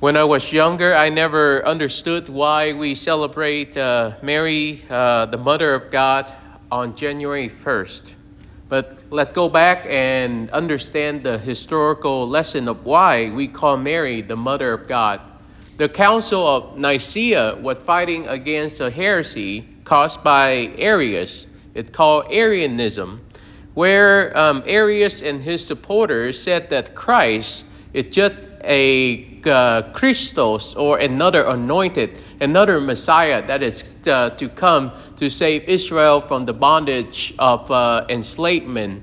When I was younger, I never understood why we celebrate Mary, the Mother of God, on January 1st. But let's go back and understand the historical lesson of why we call Mary the Mother of God. The Council of Nicaea was fighting against a heresy caused by Arius. It's called Arianism, where Arius and his supporters said that Christ is just a Christos, or another anointed, another Messiah that is to come to save Israel from the bondage of enslavement.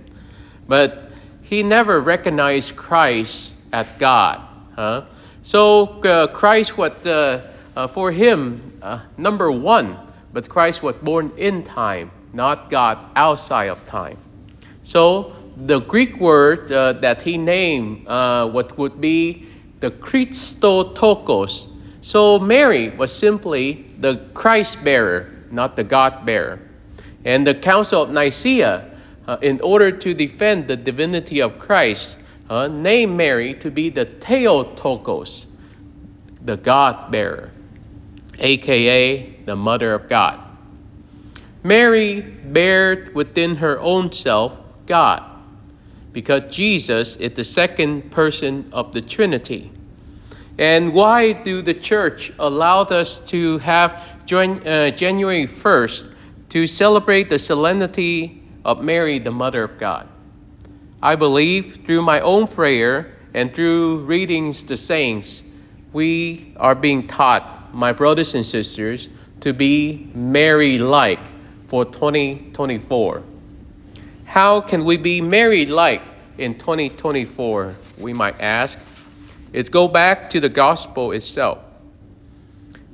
But he never recognized Christ as God. Huh? So Christ was, for him, number one, but Christ was born in time, not God outside of time. So the Greek word that he named what would be the Christotokos. So Mary was simply the Christ bearer, not the God bearer. And the Council of Nicaea, in order to defend the divinity of Christ, named Mary to be the Theotokos, the God bearer, aka the Mother of God. Mary bared within her own self God, because Jesus is the second person of the Trinity. And why do the church allow us to have January 1st to celebrate the solemnity of Mary, the Mother of God? I believe through my own prayer and through readings the saints, we are being taught, my brothers and sisters, to be Mary-like for 2024. How can we be Mary-like in 2024, we might ask? It's go back to the gospel itself.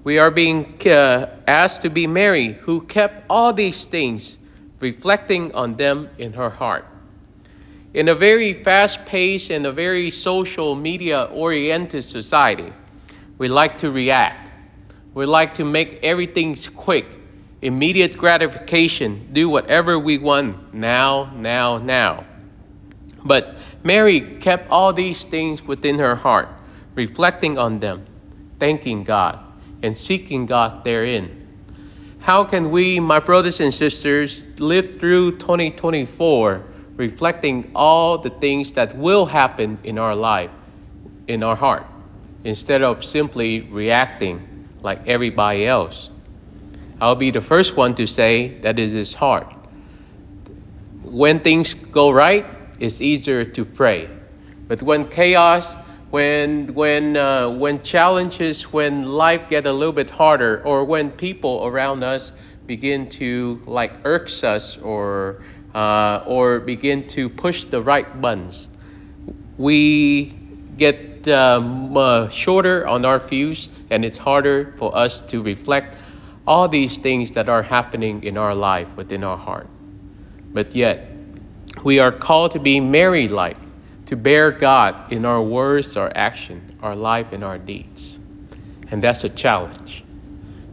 We are being asked to be Mary, who kept all these things, reflecting on them in her heart. In a very fast-paced and a very social media-oriented society, we like to react. We like to make everything quick. Immediate gratification, do whatever we want, now. But Mary kept all these things within her heart, reflecting on them, thanking God, and seeking God therein. How can we, my brothers and sisters, live through 2024, reflecting all the things that will happen in our life, in our heart, instead of simply reacting like everybody else? I'll be the first one to say that it is hard. When things go right, it's easier to pray. But when chaos, when challenges, when life gets a little bit harder, or when people around us begin to like irks us or begin to push the right buttons, we get shorter on our fuse, and it's harder for us to reflect all these things that are happening in our life, within our heart. But yet, we are called to be Mary-like, to bear God in our words, our action, our life, and our deeds. And that's a challenge.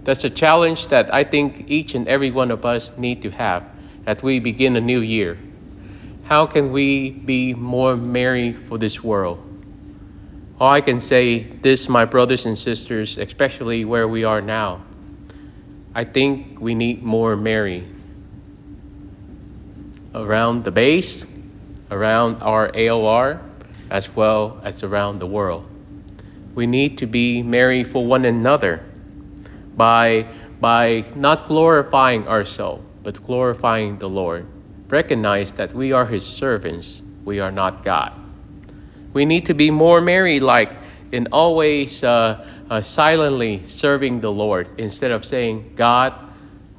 That's a challenge that I think each and every one of us need to have as we begin a new year. How can we be more Mary for this world? All I can say this, my brothers and sisters, especially where we are now, I think we need more Mary around the base, around our AOR, as well as around the world. We need to be Mary for one another by not glorifying ourselves, but glorifying the Lord. Recognize that we are His servants, we are not God. We need to be more Mary-like in always silently serving the Lord, instead of saying, God,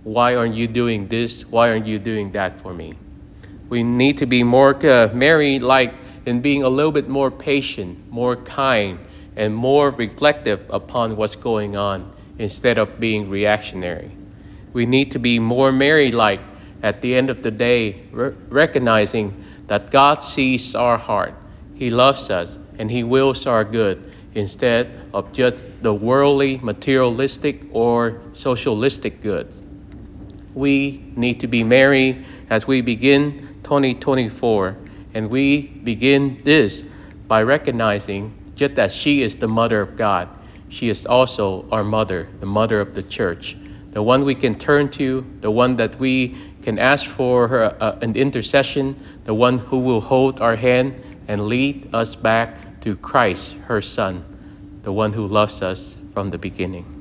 why aren't you doing this? Why aren't you doing that for me? We need to be more Mary-like in being a little bit more patient, more kind, and more reflective upon what's going on, instead of being reactionary. We need to be more Mary-like at the end of the day, recognizing that God sees our heart. He loves us, and He wills our good, instead of just the worldly, materialistic, or socialistic goods. We need to be Mary as we begin 2024, and we begin this by recognizing just that she is the Mother of God, she is also our mother, the mother of the church, the one we can turn to, the one that we can ask for her an intercession, the one who will hold our hand and lead us back to Christ, her Son, the one who loves us from the beginning.